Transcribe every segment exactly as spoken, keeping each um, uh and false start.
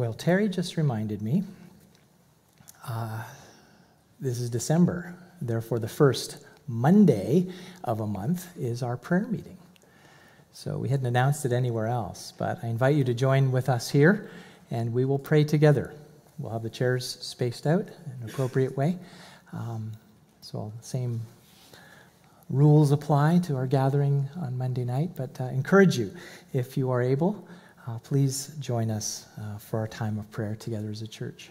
Well, Terry just reminded me, uh, this is December. Therefore, the first Monday of a month is our prayer meeting. So we hadn't announced it anywhere else, but I invite you to join with us here, and we will pray together. We'll have the chairs spaced out in an appropriate way. Um, so all the same rules apply to our gathering on Monday night, but uh, encourage you, if you are able, uh, please join us uh, for our time of prayer together as a church.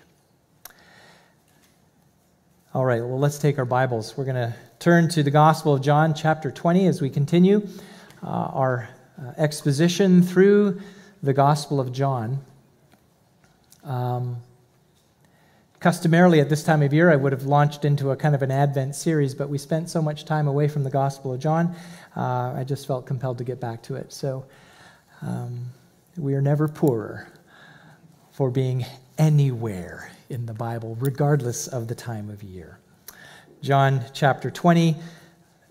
All right, well, let's take our Bibles. We're going to turn to the Gospel of John, chapter twenty, as we continue uh, our uh, exposition through the Gospel of John. Um, customarily, at this time of year, I would have launched into a kind of an Advent series, but we spent so much time away from the Gospel of John, uh, I just felt compelled to get back to it. So um, we are never poorer for being anywhere in the Bible, regardless of the time of year. John chapter twenty,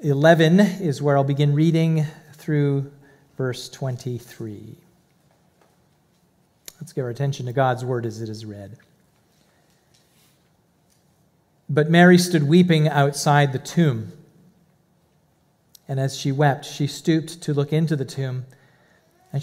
eleven is where I'll begin reading through verse twenty-three. Let's give our attention to God's word as it is read. But Mary stood weeping outside the tomb, and as she wept, she stooped to look into the tomb, and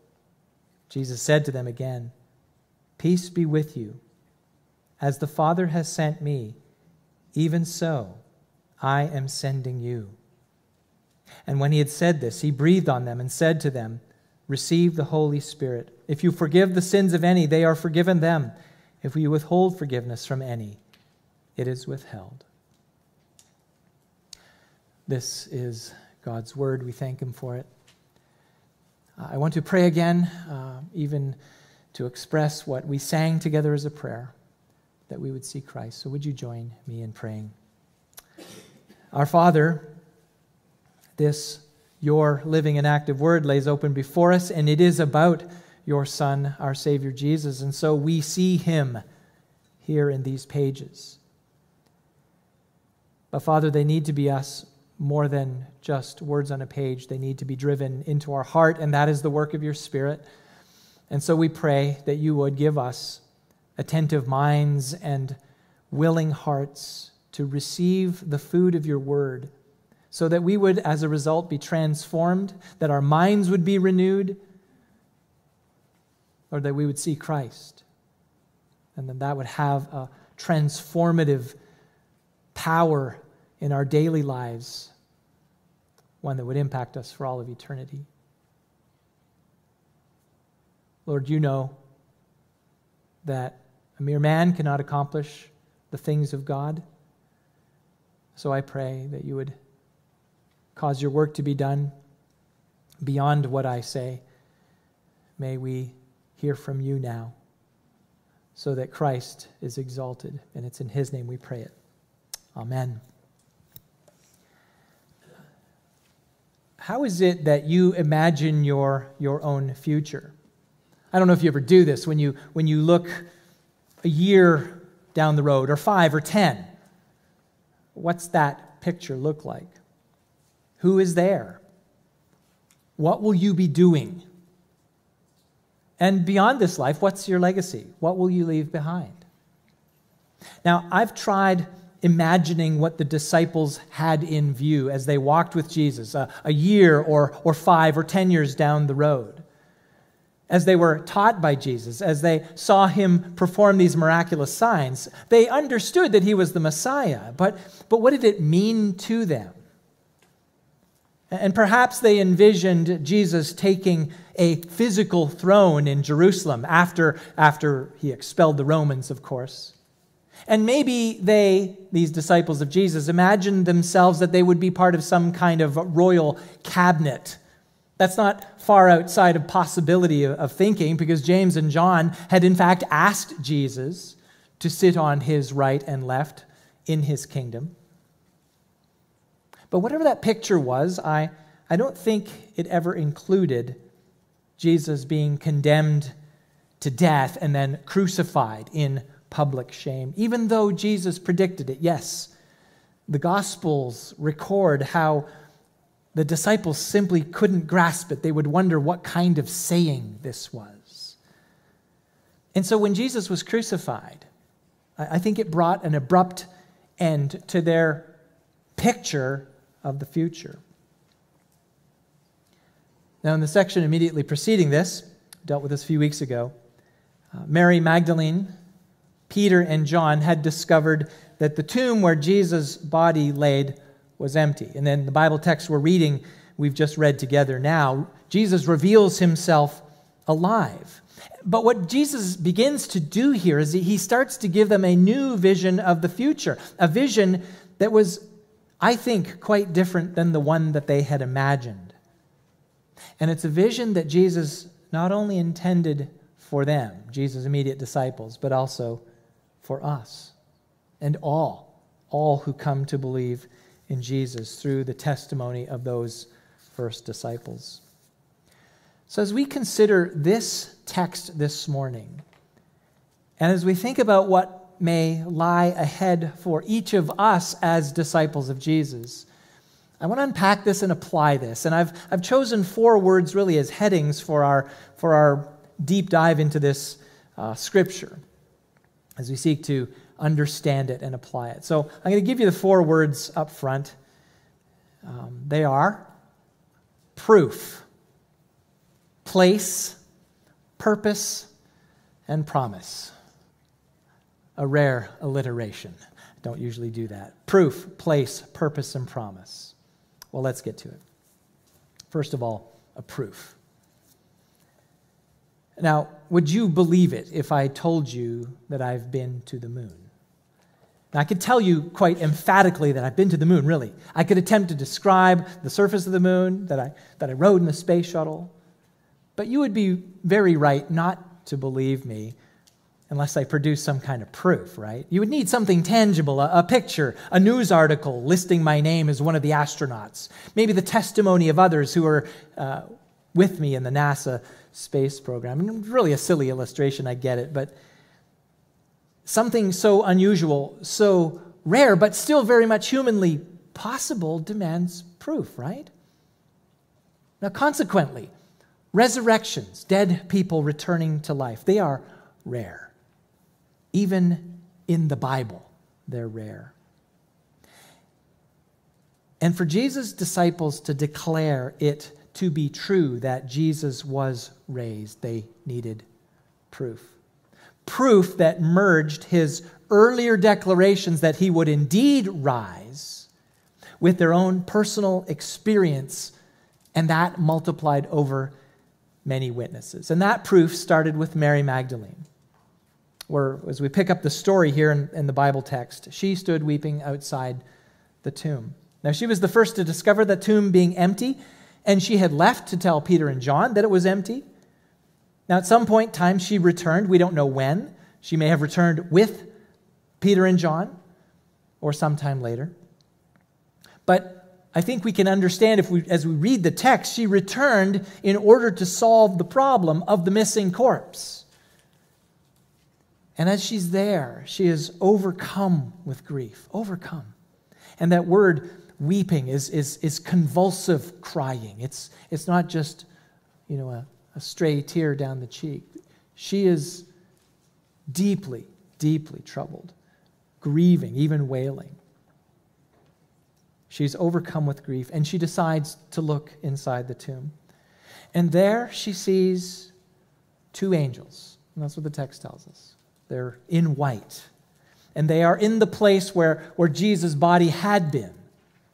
Jesus said to them again, "Peace be with you. As the Father has sent me, even so I am sending you." And when he had said this, he breathed on them and said to them, "Receive the Holy Spirit. If you forgive the sins of any, they are forgiven them. If you withhold forgiveness from any, it is withheld." This is God's word. We thank him for it. I want to pray again, uh, even to express what we sang together as a prayer, that we would see Christ. So would you join me in praying? Our Father, this, your living and active word lays open before us, and it is about your Son, our Savior Jesus, and so we see him here in these pages. But Father, they need to be us more than just words on a page. They need to be driven into our heart, and that is the work of your Spirit. And so we pray that you would give us attentive minds and willing hearts to receive the food of your word, so that we would, as a result, be transformed, that our minds would be renewed, or that we would see Christ. And then that would have a transformative power in our daily lives, one that would impact us for all of eternity. Lord, you know that a mere man cannot accomplish the things of God. So I pray that you would cause your work to be done beyond what I say. May we hear from you now, so that Christ is exalted. And it's in his name we pray it. Amen. How is it that you imagine your, your own future? I don't know if you ever do this, when you, when you look a year down the road, or five, or ten. What's that picture look like? Who is there? What will you be doing? And beyond this life, what's your legacy? What will you leave behind? Now, I've tried imagining what the disciples had in view as they walked with Jesus a, a year or, or five or ten years down the road. As they were taught by Jesus, as they saw him perform these miraculous signs, they understood that he was the Messiah. But, but what did it mean to them? And perhaps they envisioned Jesus taking a physical throne in Jerusalem after, after he expelled the Romans, of course. And maybe they, these disciples of Jesus, imagined themselves that they would be part of some kind of royal cabinet. That's not far outside of possibility of thinking, because James and John had in fact asked Jesus to sit on his right and left in his kingdom. But whatever that picture was, I, I don't think it ever included Jesus being condemned to death and then crucified in public shame, even though Jesus predicted it. Yes, the Gospels record how the disciples simply couldn't grasp it. They would wonder what kind of saying this was. And so when Jesus was crucified, I think it brought an abrupt end to their picture of the future. Now, in the section immediately preceding this, dealt with this a few weeks ago, uh, Mary Magdalene, Peter, and John had discovered that the tomb where Jesus' body laid was empty. And then the Bible text we're reading, we've just read together now, Jesus reveals himself alive. But what Jesus begins to do here is he starts to give them a new vision of the future, a vision that was, I think, quite different than the one that they had imagined. And it's a vision that Jesus not only intended for them, Jesus' immediate disciples, but also for us and all, all who come to believe in Jesus through the testimony of those first disciples. So as we consider this text this morning, and as we think about what may lie ahead for each of us as disciples of Jesus, I want to unpack this and apply this. And I've, I've chosen four words really as headings for our, for our deep dive into this uh, scripture as we seek to understand it and apply it. So I'm going to give you the four words up front. Um, they are proof, place, purpose, and promise. A rare alliteration. I don't usually do that. Proof, place, purpose, and promise. Well, let's get to it. First of all, a proof. Now, would you believe it if I told you that I've been to the moon? Now, I could tell you quite emphatically that I've been to the moon, really. I could attempt to describe the surface of the moon, that I, that I rode in the space shuttle. But you would be very right not to believe me unless I produced some kind of proof, right? You would need something tangible, a, a picture, a news article listing my name as one of the astronauts, maybe the testimony of others who are uh, with me in the NASA space program. And really a silly illustration, I get it, but something so unusual, so rare, but still very much humanly possible demands proof, right? Now, consequently, resurrections, dead people returning to life, they are rare. Even in the Bible, they're rare. And for Jesus' disciples to declare it to be true that Jesus was raised, they needed proof. Proof that merged his earlier declarations that he would indeed rise with their own personal experience, and that multiplied over many witnesses. And that proof started with Mary Magdalene, where, as we pick up the story here in, in the Bible text, she stood weeping outside the tomb. Now, she was the first to discover the tomb being empty, and she had left to tell Peter and John that it was empty. Now, at some point in time, she returned. We don't know when. She may have returned with Peter and John or sometime later. But I think we can understand, if we, as we read the text, she returned in order to solve the problem of the missing corpse. And as she's there, she is overcome with grief, overcome. And that word weeping is is is convulsive crying. It's it's not just, you know, a, a stray tear down the cheek. She is deeply, deeply troubled, grieving, even wailing. She's overcome with grief, and she decides to look inside the tomb. And there she sees two angels. And that's what the text tells us. They're in white. And they are in the place where, where Jesus' body had been,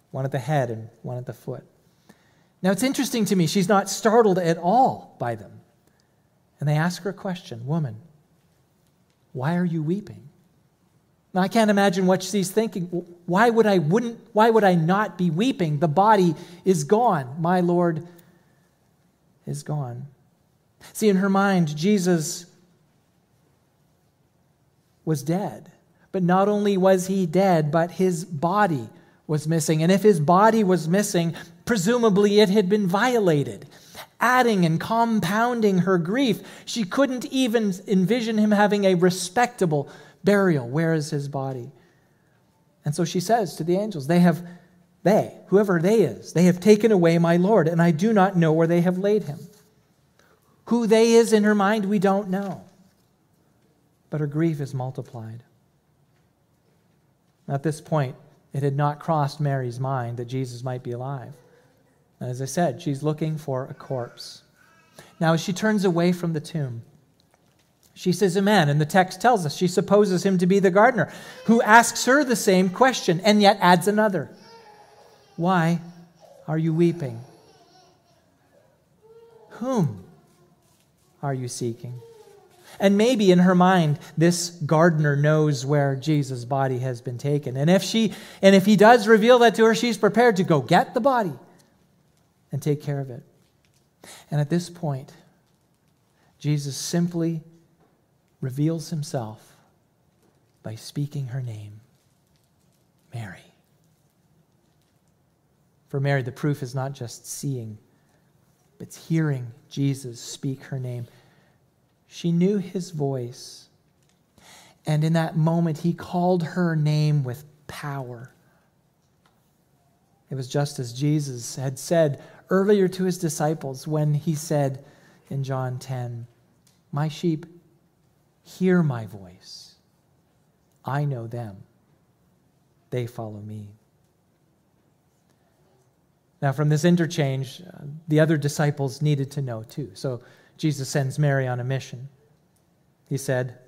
one at the head and one at the foot. Now, it's interesting to me, she's not startled at all by them. And they ask her a question, "Woman, why are you weeping?" Now, I can't imagine what she's thinking. Why would I wouldn't, why would I not be weeping? The body is gone. My Lord is gone. See, in her mind, Jesus was dead. But not only was he dead, but his body was missing. And if his body was missing, presumably it had been violated, adding and compounding her grief. She couldn't even envision him having a respectable burial. Where is his body? And so she says to the angels, they have, they, whoever they is, they have taken away my Lord, and I do not know where they have laid him. Who they is in her mind, we don't know. But her grief is multiplied. At this point, it had not crossed Mary's mind that Jesus might be alive. And as I said, she's looking for a corpse. Now, as she turns away from the tomb, she sees a man, and the text tells us she supposes him to be the gardener, who asks her the same question and yet adds another. Why are you weeping? Whom are you seeking? And maybe in her mind, this gardener knows where Jesus' body has been taken. And if she, and if he does reveal that to her, she's prepared to go get the body and take care of it. And at this point, Jesus simply reveals himself by speaking her name, Mary. For Mary, the proof is not just seeing, but it's hearing Jesus speak her name. She knew his voice, and in that moment, he called her name with power. It was just as Jesus had said earlier to his disciples when he said in John ten, "My sheep hear my voice. I know them. They follow me." Now, from this interchange, the other disciples needed to know too. So Jesus sends Mary on a mission. He said,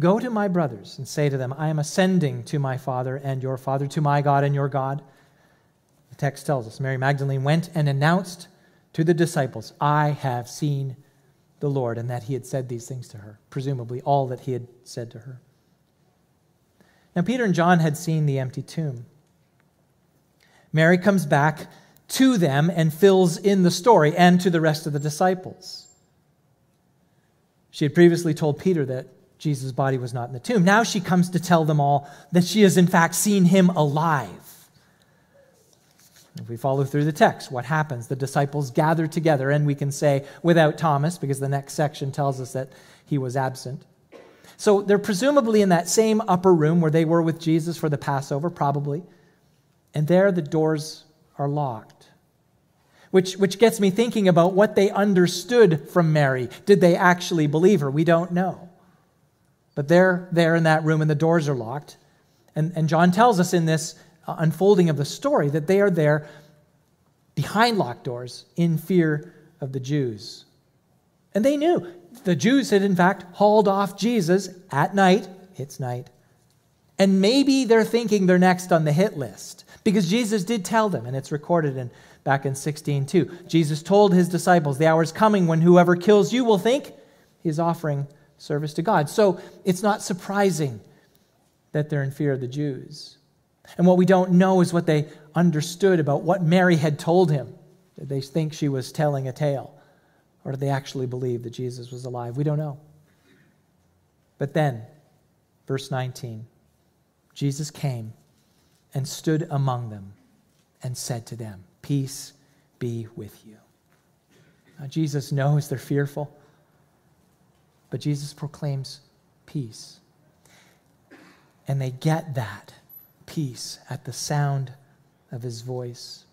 "Go to my brothers and say to them, I am ascending to my Father and your Father, to my God and your God." The text tells us Mary Magdalene went and announced to the disciples, "I have seen the Lord," and that he had said these things to her, presumably all that he had said to her. Now, Peter and John had seen the empty tomb. Mary comes back to them and fills in the story, and to the rest of the disciples. She had previously told Peter that Jesus' body was not in the tomb. Now she comes to tell them all that she has in fact seen him alive. If we follow through the text, what happens? The disciples gather together, and we can say without Thomas, because the next section tells us that he was absent. So they're presumably in that same upper room where they were with Jesus for the Passover, probably. And there the doors are locked. Which, which gets me thinking about what they understood from Mary. Did they actually believe her? We don't know. But they're there in that room, and the doors are locked. And, and John tells us in this unfolding of the story that they are there behind locked doors in fear of the Jews. And they knew. The Jews had, in fact, hauled off Jesus at night. It's night. And maybe they're thinking they're next on the hit list, because Jesus did tell them, and it's recorded in back in sixteen two, Jesus told his disciples, "The hour is coming when whoever kills you will think he is offering service to God." So it's not surprising that they're in fear of the Jews. And what we don't know is what they understood about what Mary had told him. Did they think she was telling a tale? Or did they actually believe that Jesus was alive? We don't know. But then, verse nineteen, Jesus came and stood among them and said to them, "Peace be with you." Now, Jesus knows they're fearful, but Jesus proclaims peace. And they get that peace at the sound of his voice.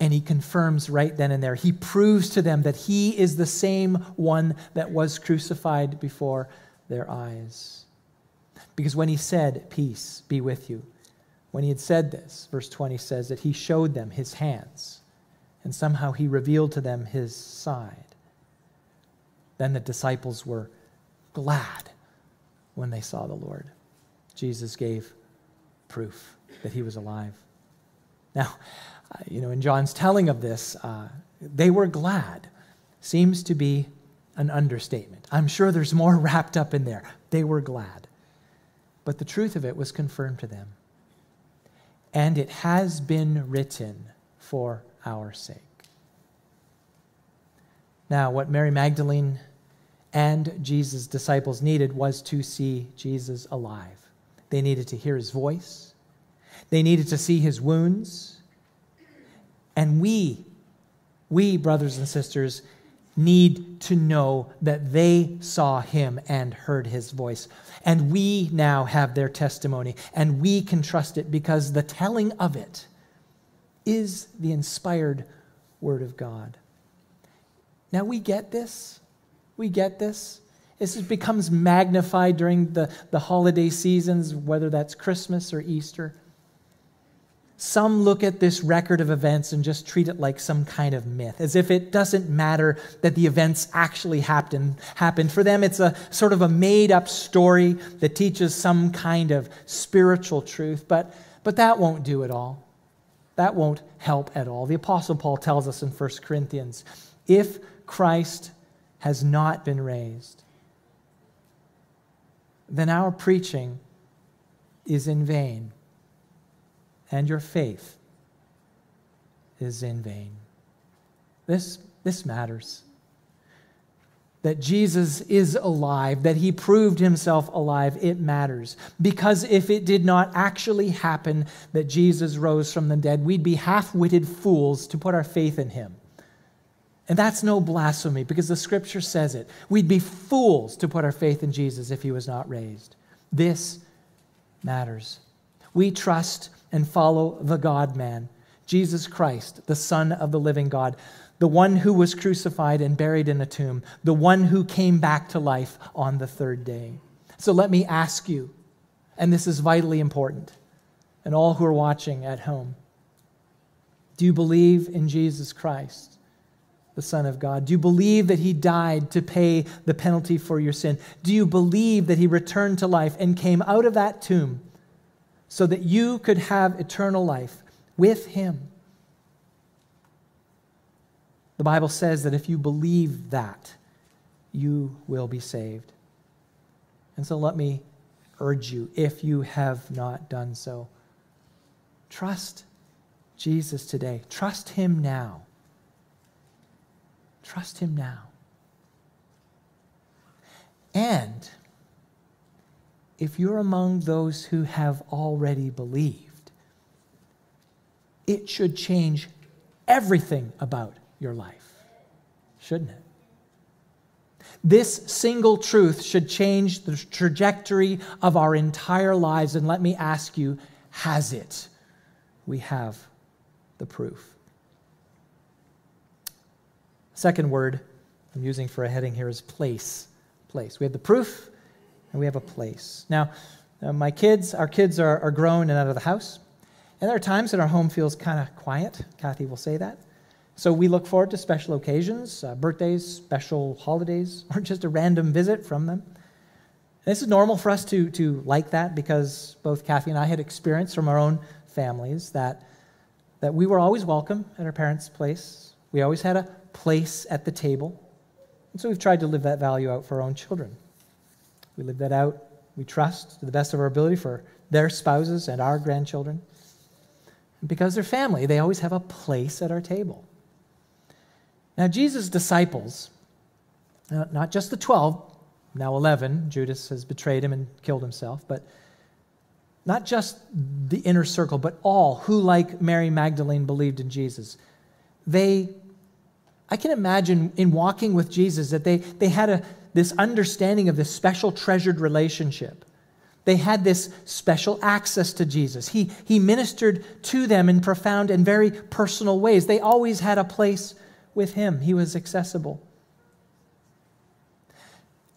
And he confirms right then and there. He proves to them that he is the same one that was crucified before their eyes. Because when he said, "Peace be with you," when he had said this, verse twenty says that he showed them his hands, and somehow he revealed to them his side. Then the disciples were glad when they saw the Lord. Jesus gave proof that he was alive. Now, you know, in John's telling of this, uh, they were glad seems to be an understatement. I'm sure there's more wrapped up in there. They were glad. But the truth of it was confirmed to them. And it has been written for our sake. Now, what Mary Magdalene and Jesus' disciples needed was to see Jesus alive. They needed to hear his voice. They needed to see his wounds. And we, we, brothers and sisters, need to know that they saw him and heard his voice. And we now have their testimony, and we can trust it because the telling of it is the inspired word of God. Now we get this. We get this. This becomes magnified during the, the holiday seasons, whether that's Christmas or Easter. Some look at this record of events and just treat it like some kind of myth, as if it doesn't matter that the events actually happened. happened. For them, it's a sort of a made-up story that teaches some kind of spiritual truth, but, but that won't do at all. That won't help at all. The Apostle Paul tells us in First Corinthians, if Christ has not been raised, then our preaching is in vain. And your faith is in vain. This, this matters. That Jesus is alive, that he proved himself alive, it matters. Because if it did not actually happen that Jesus rose from the dead, we'd be half-witted fools to put our faith in him. And that's no blasphemy, because the scripture says it. We'd be fools to put our faith in Jesus if he was not raised. This matters. We trust and follow the God-man, Jesus Christ, the Son of the living God, the one who was crucified and buried in a tomb, the one who came back to life on the third day. So let me ask you, and this is vitally important, and all who are watching at home, do you believe in Jesus Christ, the Son of God? Do you believe that he died to pay the penalty for your sin? Do you believe that he returned to life and came out of that tomb so that you could have eternal life with him? The Bible says that if you believe that, you will be saved. And so let me urge you, if you have not done so, trust Jesus today. Trust him now. Trust him now. And if you're among those who have already believed, it should change everything about your life, shouldn't it? This single truth should change the trajectory of our entire lives. And let me ask you, has it? We have the proof. Second word I'm using for a heading here is place. Place. We have the proof and we have a place. Now, my kids, our kids are, are grown and out of the house. And there are times that our home feels kind of quiet. Kathy will say that. So we look forward to special occasions, uh, birthdays, special holidays, or just a random visit from them. And this is normal for us to, to like that because both Kathy and I had experience from our own families that, that we were always welcome at our parents' place. We always had a place at the table. And so we've tried to live that value out for our own children. We live that out, we trust, to the best of our ability for their spouses and our grandchildren. And because they're family, they always have a place at our table. Now, Jesus' disciples, not just the twelve, now eleven, Judas has betrayed him and killed himself, but not just the inner circle, but all who, like Mary Magdalene, believed in Jesus. They I can imagine in walking with Jesus that they, they had a, this understanding of this special treasured relationship. They had this special access to Jesus. He, he ministered to them in profound and very personal ways. They always had a place with him. He was accessible.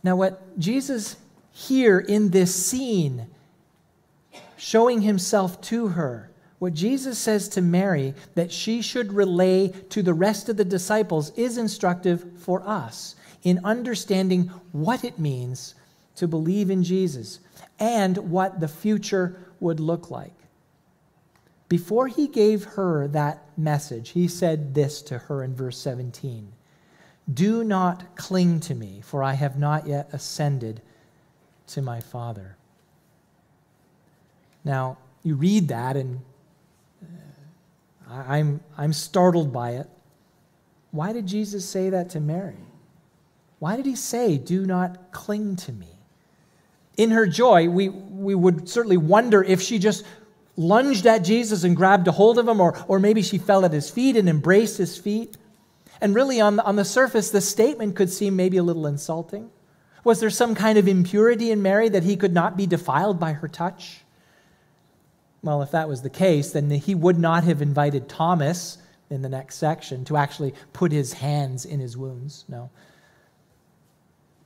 Now, what Jesus here in this scene, showing himself to her, what Jesus says to Mary that she should relay to the rest of the disciples is instructive for us in understanding what it means to believe in Jesus and what the future would look like. Before he gave her that message, he said this to her in verse seventeen, "Do not cling to me, for I have not yet ascended to my Father." Now, you read that and I'm, I'm startled by it. Why did Jesus say that to Mary? Why did he say, "Do not cling to me"? In her joy, we, we would certainly wonder if she just lunged at Jesus and grabbed a hold of him, or, or maybe she fell at his feet and embraced his feet. And really, on the, on the surface, the statement could seem maybe a little insulting. Was there some kind of impurity in Mary that he could not be defiled by her touch? Well, if that was the case, then he would not have invited Thomas in the next section to actually put his hands in his wounds, no.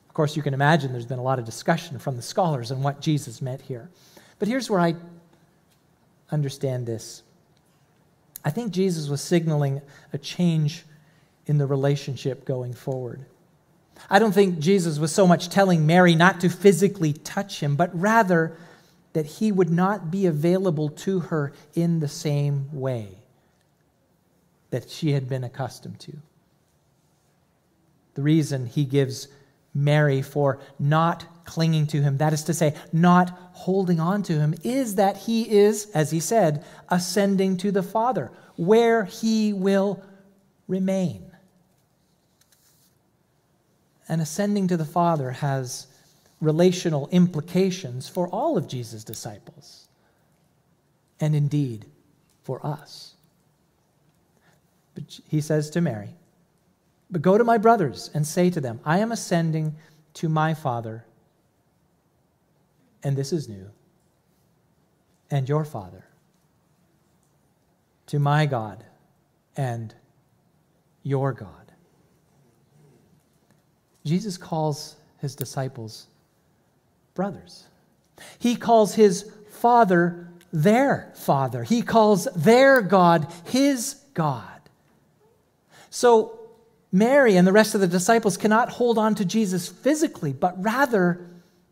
Of course, you can imagine there's been a lot of discussion from the scholars on what Jesus meant here. But here's where I understand this. I think Jesus was signaling a change in the relationship going forward. I don't think Jesus was so much telling Mary not to physically touch him, but rather that he would not be available to her in the same way that she had been accustomed to. The reason he gives Mary for not clinging to him, that is to say, not holding on to him, is that he is, as he said, ascending to the Father, where he will remain. And ascending to the Father has relational implications for all of Jesus' disciples, and indeed for us. But he says to Mary, "But go to my brothers and say to them, I am ascending to my Father, and this is new, and your Father, to my God and your God." Jesus calls his disciples brothers. He calls his Father their Father. He calls their God his God. So, Mary and the rest of the disciples cannot hold on to Jesus physically, but rather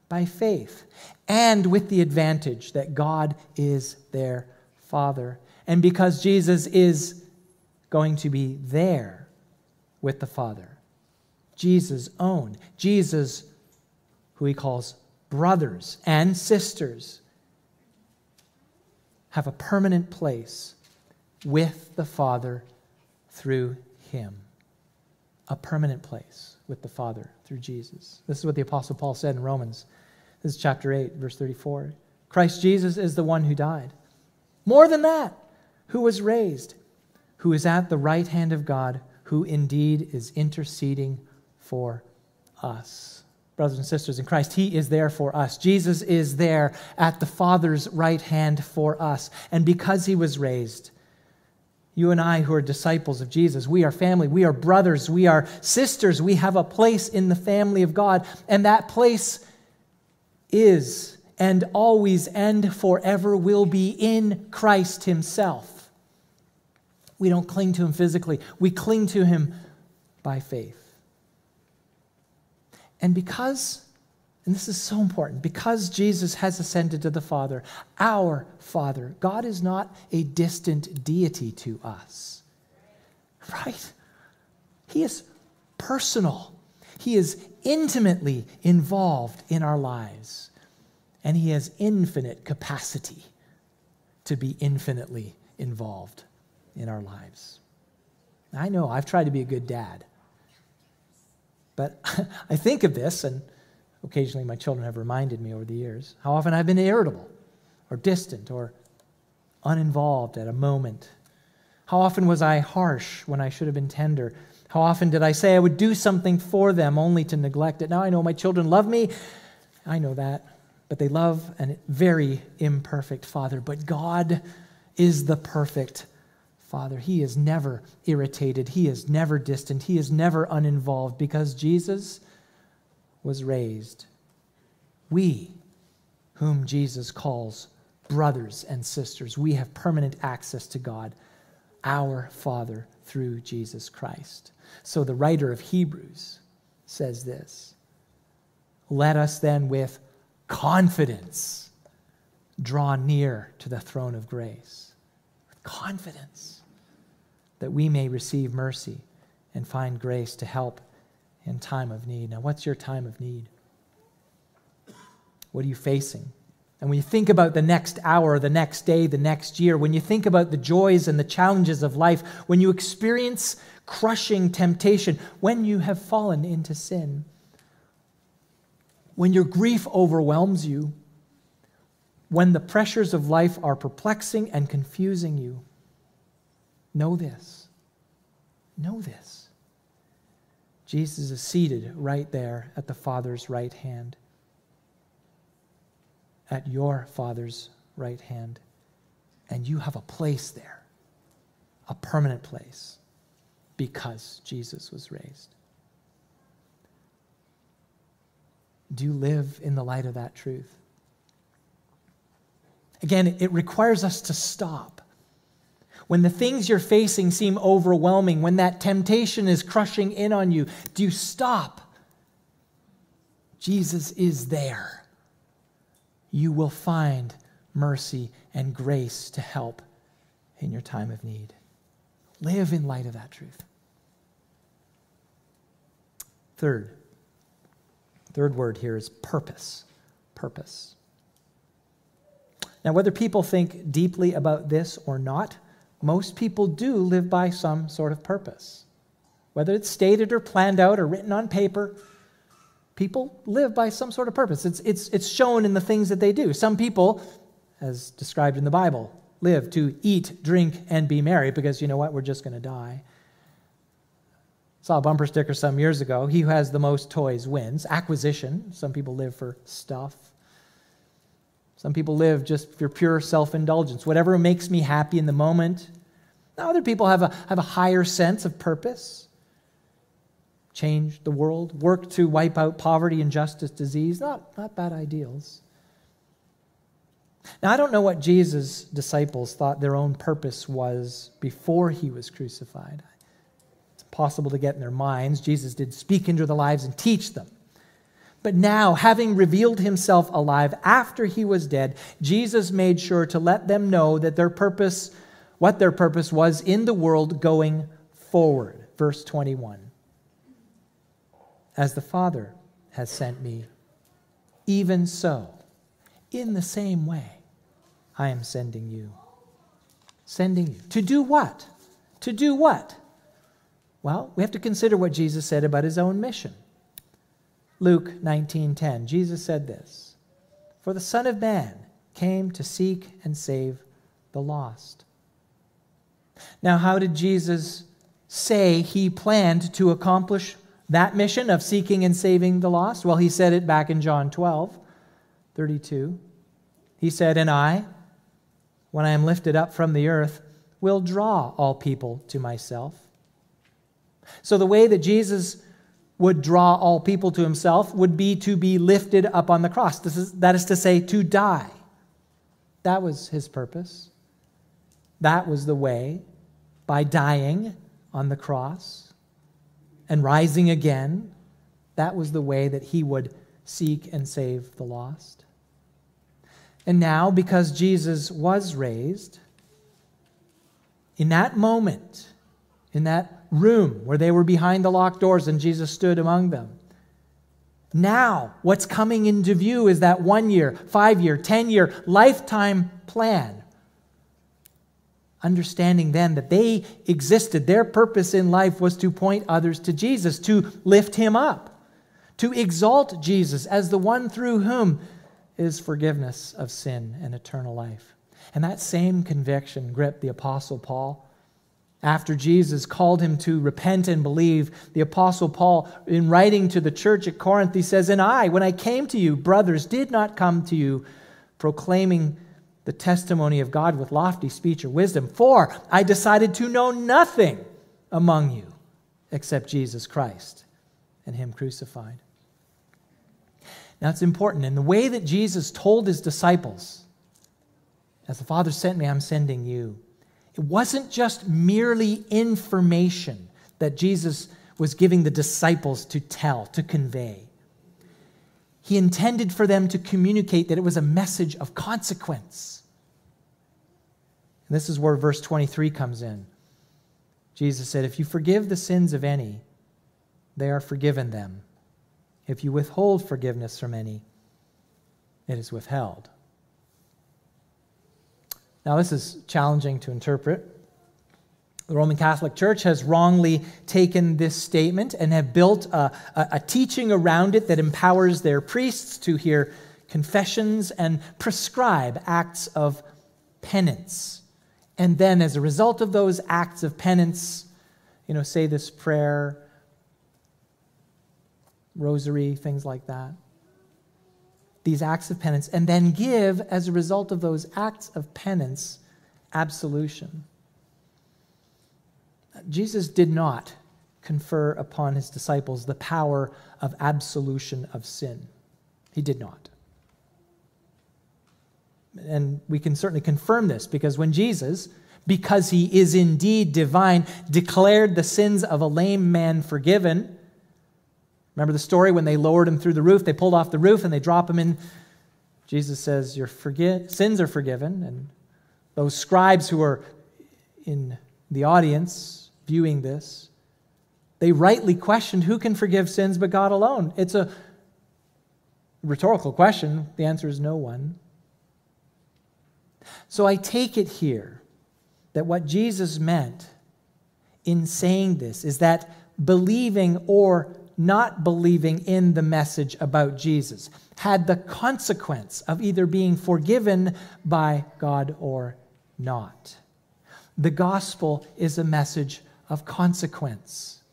by faith and with the advantage that God is their Father. And because Jesus is going to be there with the Father, Jesus' own, Jesus who he calls brothers and sisters, have a permanent place with the Father through him. A permanent place with the Father through Jesus. This is what the Apostle Paul said in Romans. This is chapter eight, verse thirty-four. Christ Jesus is the one who died. More than that, who was raised, who is at the right hand of God, who indeed is interceding for us. Brothers and sisters in Christ, he is there for us. Jesus is there at the Father's right hand for us. And because he was raised, you and I who are disciples of Jesus, we are family, we are brothers, we are sisters, we have a place in the family of God, and that place is and always and forever will be in Christ himself. We don't cling to him physically, we cling to him by faith. And because, and this is so important, because Jesus has ascended to the Father, our Father, God is not a distant deity to us, right? He is personal. He is intimately involved in our lives, and he has infinite capacity to be infinitely involved in our lives. I know, I've tried to be a good dad, but I think of this, and occasionally my children have reminded me over the years how often I've been irritable or distant or uninvolved at a moment. How often was I harsh when I should have been tender? How often did I say I would do something for them only to neglect it? Now I know my children love me. I know that. but they love a very imperfect father. But God is the perfect Father. He is never irritated. He is never distant. He is never uninvolved, because Jesus was raised. We, whom Jesus calls brothers and sisters, we have permanent access to God, our Father, through Jesus Christ. So the writer of Hebrews says this: let us then with confidence draw near to the throne of grace. With confidence, that we may receive mercy and find grace to help in time of need. Now, what's your time of need? What are you facing? And when you think about the next hour, the next day, the next year, when you think about the joys and the challenges of life, when you experience crushing temptation, when you have fallen into sin, when your grief overwhelms you, when the pressures of life are perplexing and confusing you, know this. Know this. Jesus is seated right there at the Father's right hand, at your Father's right hand, and you have a place there, a permanent place, because Jesus was raised. Do you live in the light of that truth? Again, it requires us to stop. When the things you're facing seem overwhelming, when that temptation is crushing in on you, do you stop? Jesus is there. You will find mercy and grace to help in your time of need. Live in light of that truth. Third, third word here is purpose. Purpose. Now, whether people think deeply about this or not, most people do live by some sort of purpose. Whether it's stated or planned out or written on paper, people live by some sort of purpose. It's, it's, it's shown in the things that they do. Some people, as described in the Bible, live to eat, drink, and be merry because, you know what, we're just going to die. Saw a bumper sticker some years ago: he who has the most toys wins. Acquisition. Some people live for stuff. Some people live just for pure self-indulgence, whatever makes me happy in the moment. Now, other people have a, have a higher sense of purpose. Change the world, work to wipe out poverty, injustice, disease. Not, not bad ideals. Now, I don't know what Jesus' disciples thought their own purpose was before he was crucified. It's impossible to get in their minds. Jesus did speak into their lives and teach them. But now, having revealed himself alive after he was dead, Jesus made sure to let them know that their purpose, what their purpose was in the world going forward. Verse twenty-one. As the Father has sent me, even so, in the same way, I am sending you. Sending you. To do what? To do what? Well, we have to consider what Jesus said about his own mission. Luke nineteen ten, Jesus said this: for the Son of Man came to seek and save the lost. Now, how did Jesus say he planned to accomplish that mission of seeking and saving the lost? Well, he said it back in John twelve thirty-two. He said, and I, when I am lifted up from the earth, will draw all people to myself. So the way that Jesus would draw all people to himself would be to be lifted up on the cross. This is, that is to say, to die. That was his purpose. That was the way, by dying on the cross and rising again, that was the way that he would seek and save the lost. And now, because Jesus was raised, in that moment, in that room where they were behind the locked doors and Jesus stood among them. Now, what's coming into view is that one year, five year, ten year, lifetime plan. Understanding then that they existed, their purpose in life was to point others to Jesus, to lift him up, to exalt Jesus as the one through whom is forgiveness of sin and eternal life. And that same conviction gripped the Apostle Paul After Jesus called him to repent and believe, the Apostle Paul, in writing to the church at Corinth, he says, "And I, when I came to you, brothers, did not come to you proclaiming the testimony of God with lofty speech or wisdom, for I decided to know nothing among you except Jesus Christ and Him crucified." Now it's important. In the way that Jesus told His disciples, "As the Father sent me, I'm sending you," it wasn't just merely information that Jesus was giving the disciples to tell, to convey. He intended for them to communicate that it was a message of consequence. And this is where verse twenty-three comes in. Jesus said, "If you forgive the sins of any, they are forgiven them. If you withhold forgiveness from any, it is withheld." Now, this is challenging to interpret. The Roman Catholic Church has wrongly taken this statement and have built a, a, a teaching around it that empowers their priests to hear confessions and prescribe acts of penance. And then as a result of those acts of penance, you know, say this prayer, rosary, things like that. These acts of penance, and then give, as a result of those acts of penance, absolution. Jesus did not confer upon his disciples the power of absolution of sin. He did not. And we can certainly confirm this, because when Jesus, because he is indeed divine, declared the sins of a lame man forgiven, remember the story when they lowered him through the roof, they pulled off the roof and they drop him in. Jesus says, your forget- sins are forgiven. And those scribes who were in the audience viewing this, they rightly questioned, who can forgive sins but God alone? It's a rhetorical question. The answer is no one. So I take it here that what Jesus meant in saying this is that believing or not believing in the message about Jesus had the consequence of either being forgiven by God or not. The gospel is a message of consequence.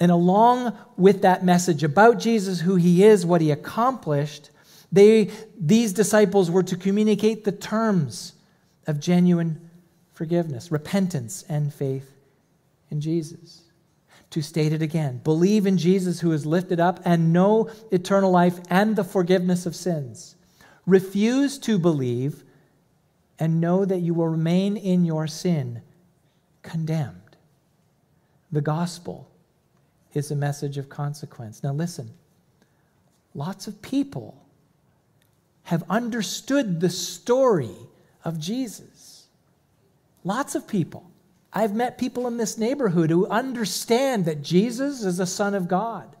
And along with that message about Jesus, who he is, what he accomplished, they, these disciples were to communicate the terms of genuine forgiveness, repentance, and faith in Jesus. To state it again, believe in Jesus who is lifted up and know eternal life and the forgiveness of sins. Refuse to believe and know that you will remain in your sin, condemned. The gospel is a message of consequence. Now listen, lots of people have understood the story of Jesus. Lots of people. I've met people in this neighborhood who understand that Jesus is the Son of God,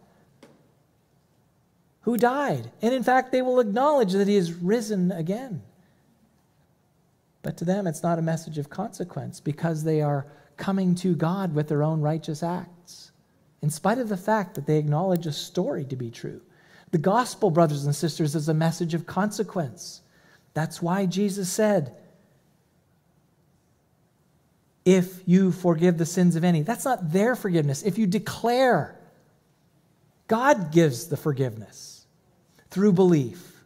who died. And in fact, they will acknowledge that he is risen again. But to them, it's not a message of consequence because they are coming to God with their own righteous acts, in spite of the fact that they acknowledge a story to be true. The gospel, brothers and sisters, is a message of consequence. That's why Jesus said, if you forgive the sins of any. That's not their forgiveness. If you declare, God gives the forgiveness through belief.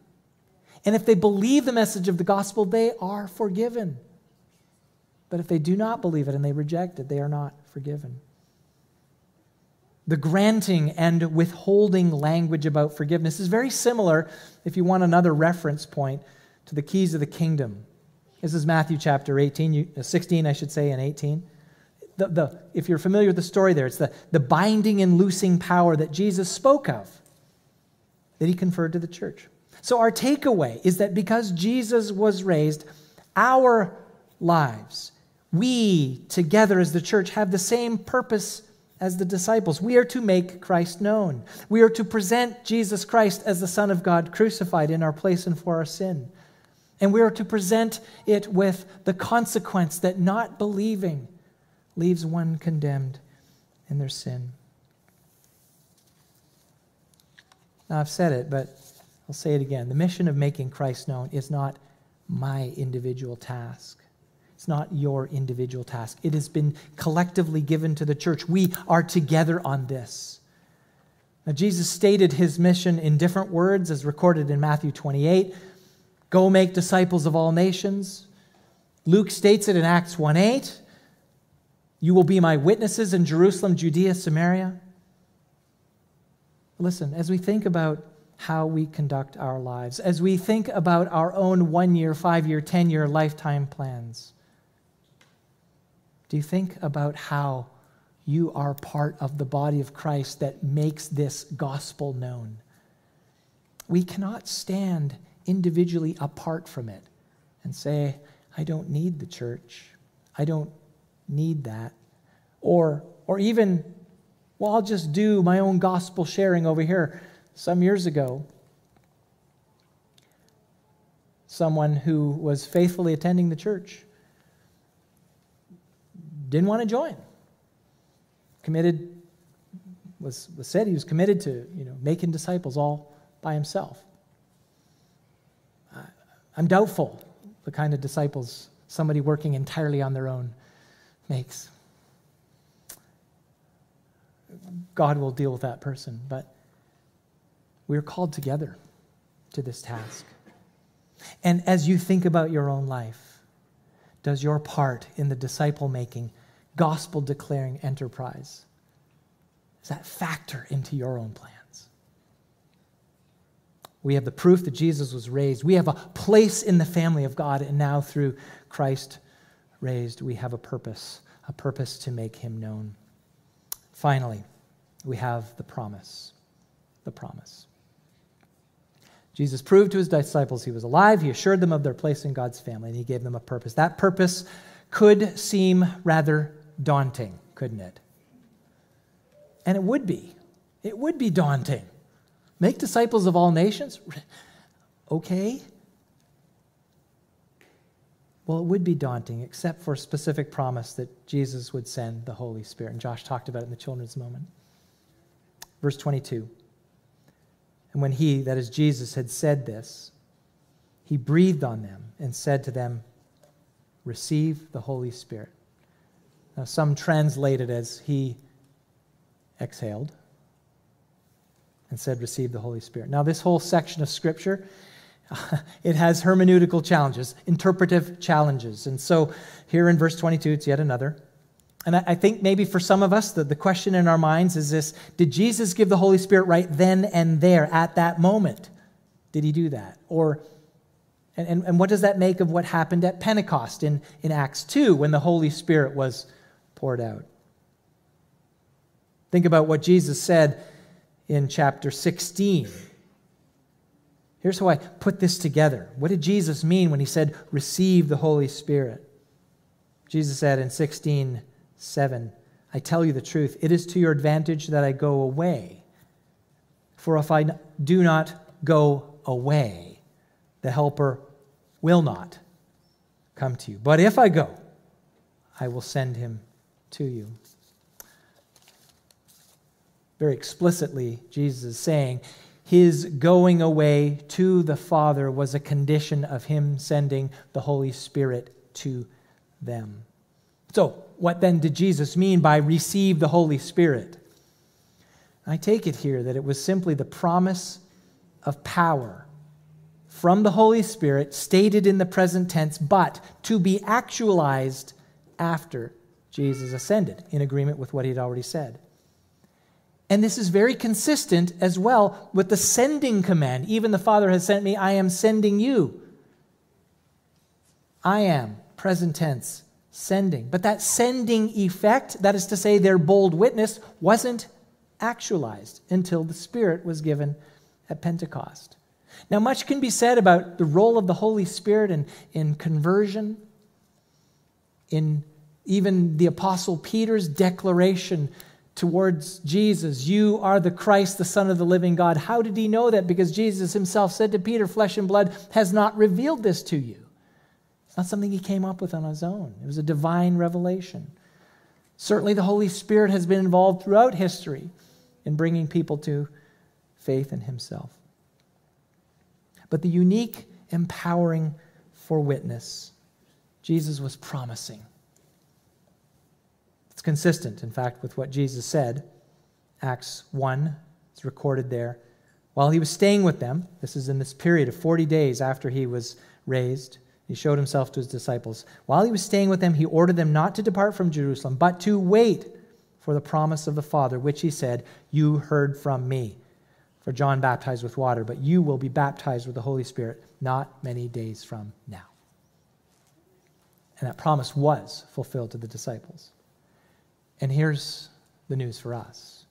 And if they believe the message of the gospel, they are forgiven. But if they do not believe it and they reject it, they are not forgiven. The granting and withholding language about forgiveness is very similar, if you want another reference point, to the keys of the kingdom. This is Matthew chapter eighteen, sixteen, I should say, and eighteen. The, the, if you're familiar with the story there, it's the, the binding and loosing power that Jesus spoke of, that he conferred to the church. So our takeaway is that because Jesus was raised, our lives, we together as the church, have the same purpose as the disciples. We are to make Christ known. We are to present Jesus Christ as the Son of God crucified in our place and for our sin. And we are to present it with the consequence that not believing leaves one condemned in their sin. Now, I've said it, but I'll say it again. The mission of making Christ known is not my individual task. It's not your individual task. It has been collectively given to the church. We are together on this. Now, Jesus stated his mission in different words, as recorded in Matthew twenty-eight. Go make disciples of all nations. Luke states it in Acts one eight. You will be my witnesses in Jerusalem, Judea, Samaria. Listen, as we think about how we conduct our lives, as we think about our own one-year, five-year, ten-year lifetime plans, do you think about how you are part of the body of Christ that makes this gospel known? We cannot stand individually apart from it and say, I don't need the church. I don't need that. Or, or even, well, I'll just do my own gospel sharing over here. Some years ago, someone who was faithfully attending the church didn't want to join. Committed, was, was said he was committed to, you know, making disciples all by himself. I, I'm doubtful the kind of disciples somebody working entirely on their own makes. God will deal with that person, but we are called together to this task. And as you think about your own life, does your part in the disciple-making, gospel-declaring enterprise, does that factor into your own plans? We have the proof that Jesus was raised. We have a place in the family of God, and now through Christ raised, we have a purpose, a purpose to make him known. Finally, we have the promise, the promise. Jesus proved to his disciples he was alive. He assured them of their place in God's family, and he gave them a purpose. That purpose could seem rather daunting, couldn't it? And it would be. It would be daunting. Make disciples of all nations? Okay. Well, it would be daunting, except for a specific promise that Jesus would send the Holy Spirit. And Josh talked about it in the children's moment. Verse twenty-two. And when he, that is Jesus, had said this, he breathed on them and said to them, receive the Holy Spirit. Now, some translate it as he exhaled and said, receive the Holy Spirit. Now, this whole section of Scripture, uh, it has hermeneutical challenges, interpretive challenges. And so here in verse twenty-two, it's yet another. And I think maybe for some of us, the, the question in our minds is this, did Jesus give the Holy Spirit right then and there at that moment? Did he do that? Or, and, and, and what does that make of what happened at Pentecost in, in Acts two when the Holy Spirit was poured out? Think about what Jesus said in chapter sixteen. Here's how I put this together. What did Jesus mean when he said, receive the Holy Spirit? Jesus said in sixteen, seven, I tell you the truth, it is to your advantage that I go away. For if I do not go away, the Helper will not come to you. But if I go, I will send him to you. Very explicitly, Jesus is saying his going away to the Father was a condition of him sending the Holy Spirit to them. So, what then did Jesus mean by receive the Holy Spirit? I take it here that it was simply the promise of power from the Holy Spirit stated in the present tense, but to be actualized after Jesus ascended in agreement with what he'd already said. And this is very consistent as well with the sending command. Even the Father has sent me, I am sending you. I am, present tense, sending. But that sending effect, that is to say their bold witness, wasn't actualized until the Spirit was given at Pentecost. Now, much can be said about the role of the Holy Spirit in, in conversion, in even the Apostle Peter's declaration towards Jesus, you are the Christ, the Son of the living God. How did he know that? Because Jesus himself said to Peter, flesh and blood has not revealed this to you. It's not something he came up with on his own. It was a divine revelation. Certainly the Holy Spirit has been involved throughout history in bringing people to faith in himself. But the unique empowering for witness Jesus was promising. It's consistent, in fact, with what Jesus said. Acts one, it's recorded there. While he was staying with them, this is in this period of forty days after he was raised, he showed himself to his disciples. While he was staying with them, he ordered them not to depart from Jerusalem, but to wait for the promise of the Father, which he said, "You heard from me. For John baptized with water, but you will be baptized with the Holy Spirit not many days from now." And that promise was fulfilled to the disciples. And here's the news for us.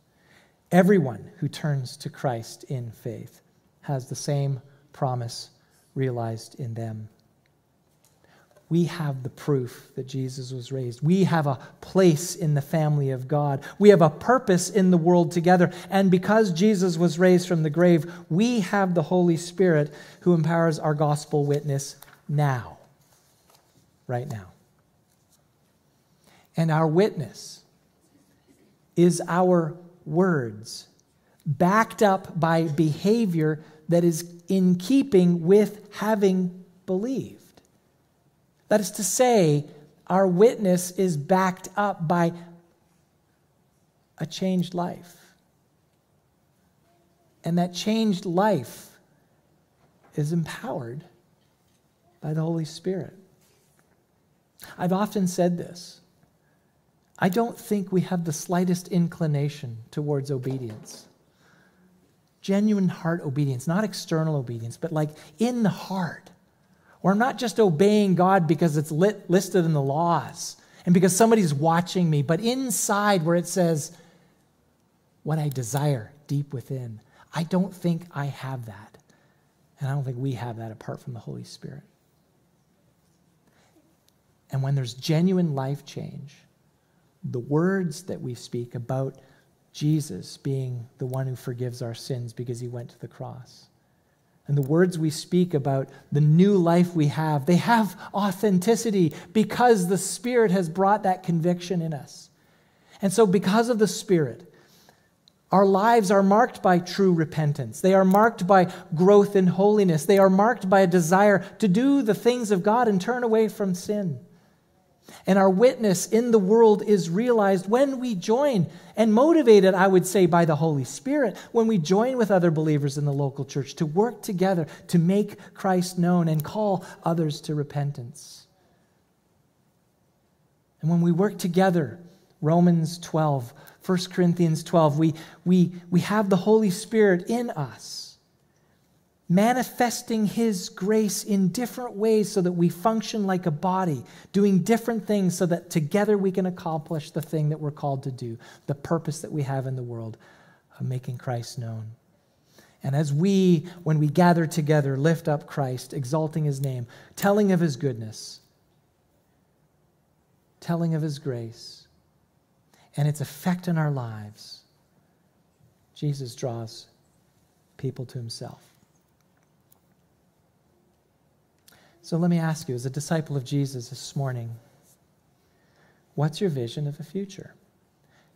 Everyone who turns to Christ in faith has the same promise realized in them. We have the proof that Jesus was raised. We have a place in the family of God. We have a purpose in the world together. And because Jesus was raised from the grave, we have the Holy Spirit who empowers our gospel witness now, right now. And our witness is our words, backed up by behavior that is in keeping with having believed. That is to say, our witness is backed up by a changed life. And that changed life is empowered by the Holy Spirit. I've often said this. I don't think we have the slightest inclination towards obedience. Genuine heart obedience, not external obedience, but like in the heart. Or I'm not just obeying God because it's lit, listed in the laws and because somebody's watching me, but inside where it says, what I desire deep within, I don't think I have that. And I don't think we have that apart from the Holy Spirit. And when there's genuine life change, the words that we speak about Jesus being the one who forgives our sins because he went to the cross, and the words we speak about the new life we have, they have authenticity because the Spirit has brought that conviction in us. And so because of the Spirit, our lives are marked by true repentance. They are marked by growth in holiness. They are marked by a desire to do the things of God and turn away from sin. And our witness in the world is realized when we join, and motivated, I would say, by the Holy Spirit, when we join with other believers in the local church to work together to make Christ known and call others to repentance. And when we work together, Romans twelve, First Corinthians twelve, we, we, we have the Holy Spirit in us, manifesting his grace in different ways so that we function like a body, doing different things so that together we can accomplish the thing that we're called to do, the purpose that we have in the world of making Christ known. And as we, when we gather together, lift up Christ, exalting his name, telling of his goodness, telling of his grace, and its effect in our lives, Jesus draws people to himself. So let me ask you, as a disciple of Jesus this morning, what's your vision of the future?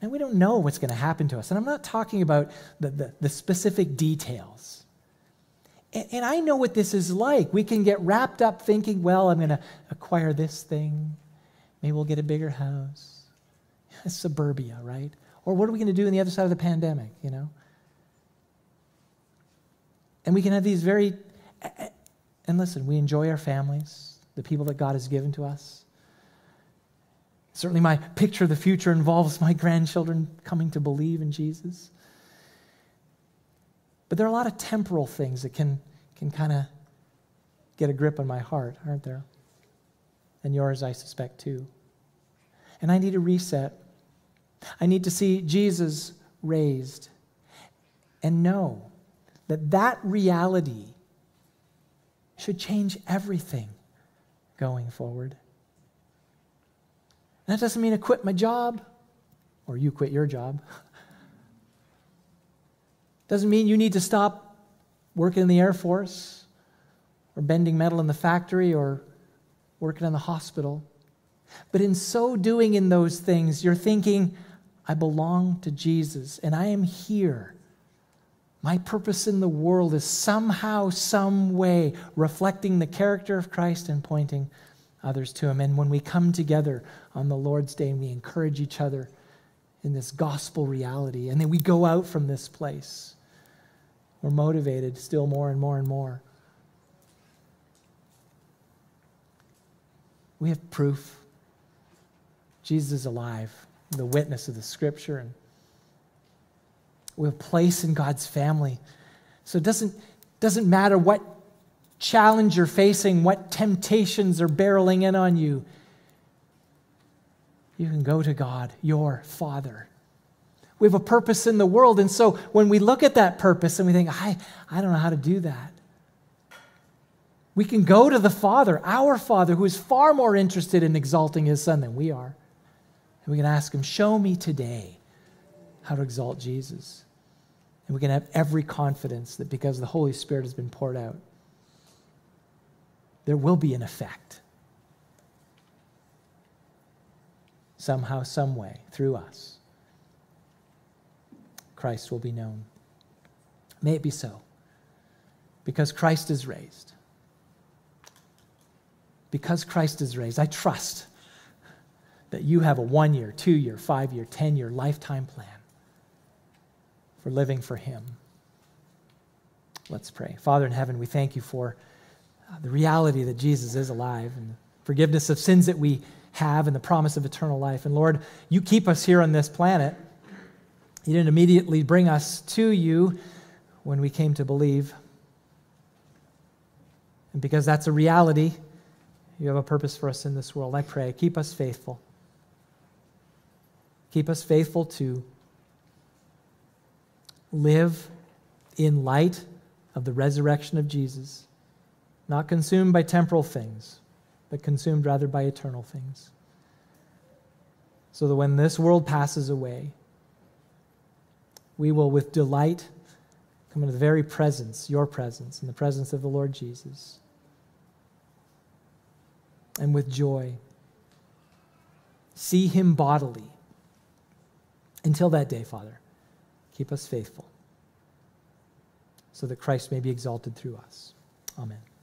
Now, we don't know what's going to happen to us, and I'm not talking about the, the, the specific details. And, and I know what this is like. We can get wrapped up thinking, well, I'm going to acquire this thing. Maybe we'll get a bigger house. Suburbia, right? Or what are we going to do on the other side of the pandemic, you know? And we can have these very... And listen, we enjoy our families, the people that God has given to us. Certainly my picture of the future involves my grandchildren coming to believe in Jesus. But there are a lot of temporal things that can, can kind of get a grip on my heart, aren't there? And yours, I suspect, too. And I need a reset. I need to see Jesus raised and know that that reality should change everything going forward. And that doesn't mean I quit my job, or you quit your job. Doesn't mean you need to stop working in the Air Force, or bending metal in the factory, or working in the hospital. But in so doing in those things, you're thinking, I belong to Jesus, and I am here. My purpose in the world is somehow, some way reflecting the character of Christ and pointing others to him. And when we come together on the Lord's Day and we encourage each other in this gospel reality, and then we go out from this place, we're motivated still more and more and more. We have proof. Jesus is alive, the witness of the Scripture, and we have a place in God's family. So it doesn't, doesn't matter what challenge you're facing, what temptations are barreling in on you. You can go to God, your Father. We have a purpose in the world, and so when we look at that purpose and we think, I, I don't know how to do that. We can go to the Father, our Father, who is far more interested in exalting His Son than we are. And we can ask Him, show me today how to exalt Jesus. And we can have every confidence that because the Holy Spirit has been poured out, there will be an effect. Somehow, some way, through us, Christ will be known. May it be so, because Christ is raised. Because Christ is raised, I trust that you have a one-year, two-year, five-year, ten-year lifetime plan for living for Him. Let's pray. Father in heaven, we thank you for the reality that Jesus is alive and the forgiveness of sins that we have and the promise of eternal life. And Lord, you keep us here on this planet. You didn't immediately bring us to you when we came to believe. And because that's a reality, you have a purpose for us in this world. I pray, keep us faithful. Keep us faithful to live in light of the resurrection of Jesus, not consumed by temporal things, but consumed rather by eternal things. So that when this world passes away, we will with delight come into the very presence, your presence, and the presence of the Lord Jesus. And with joy, see Him bodily. Until that day, Father, keep us faithful so that Christ may be exalted through us. Amen.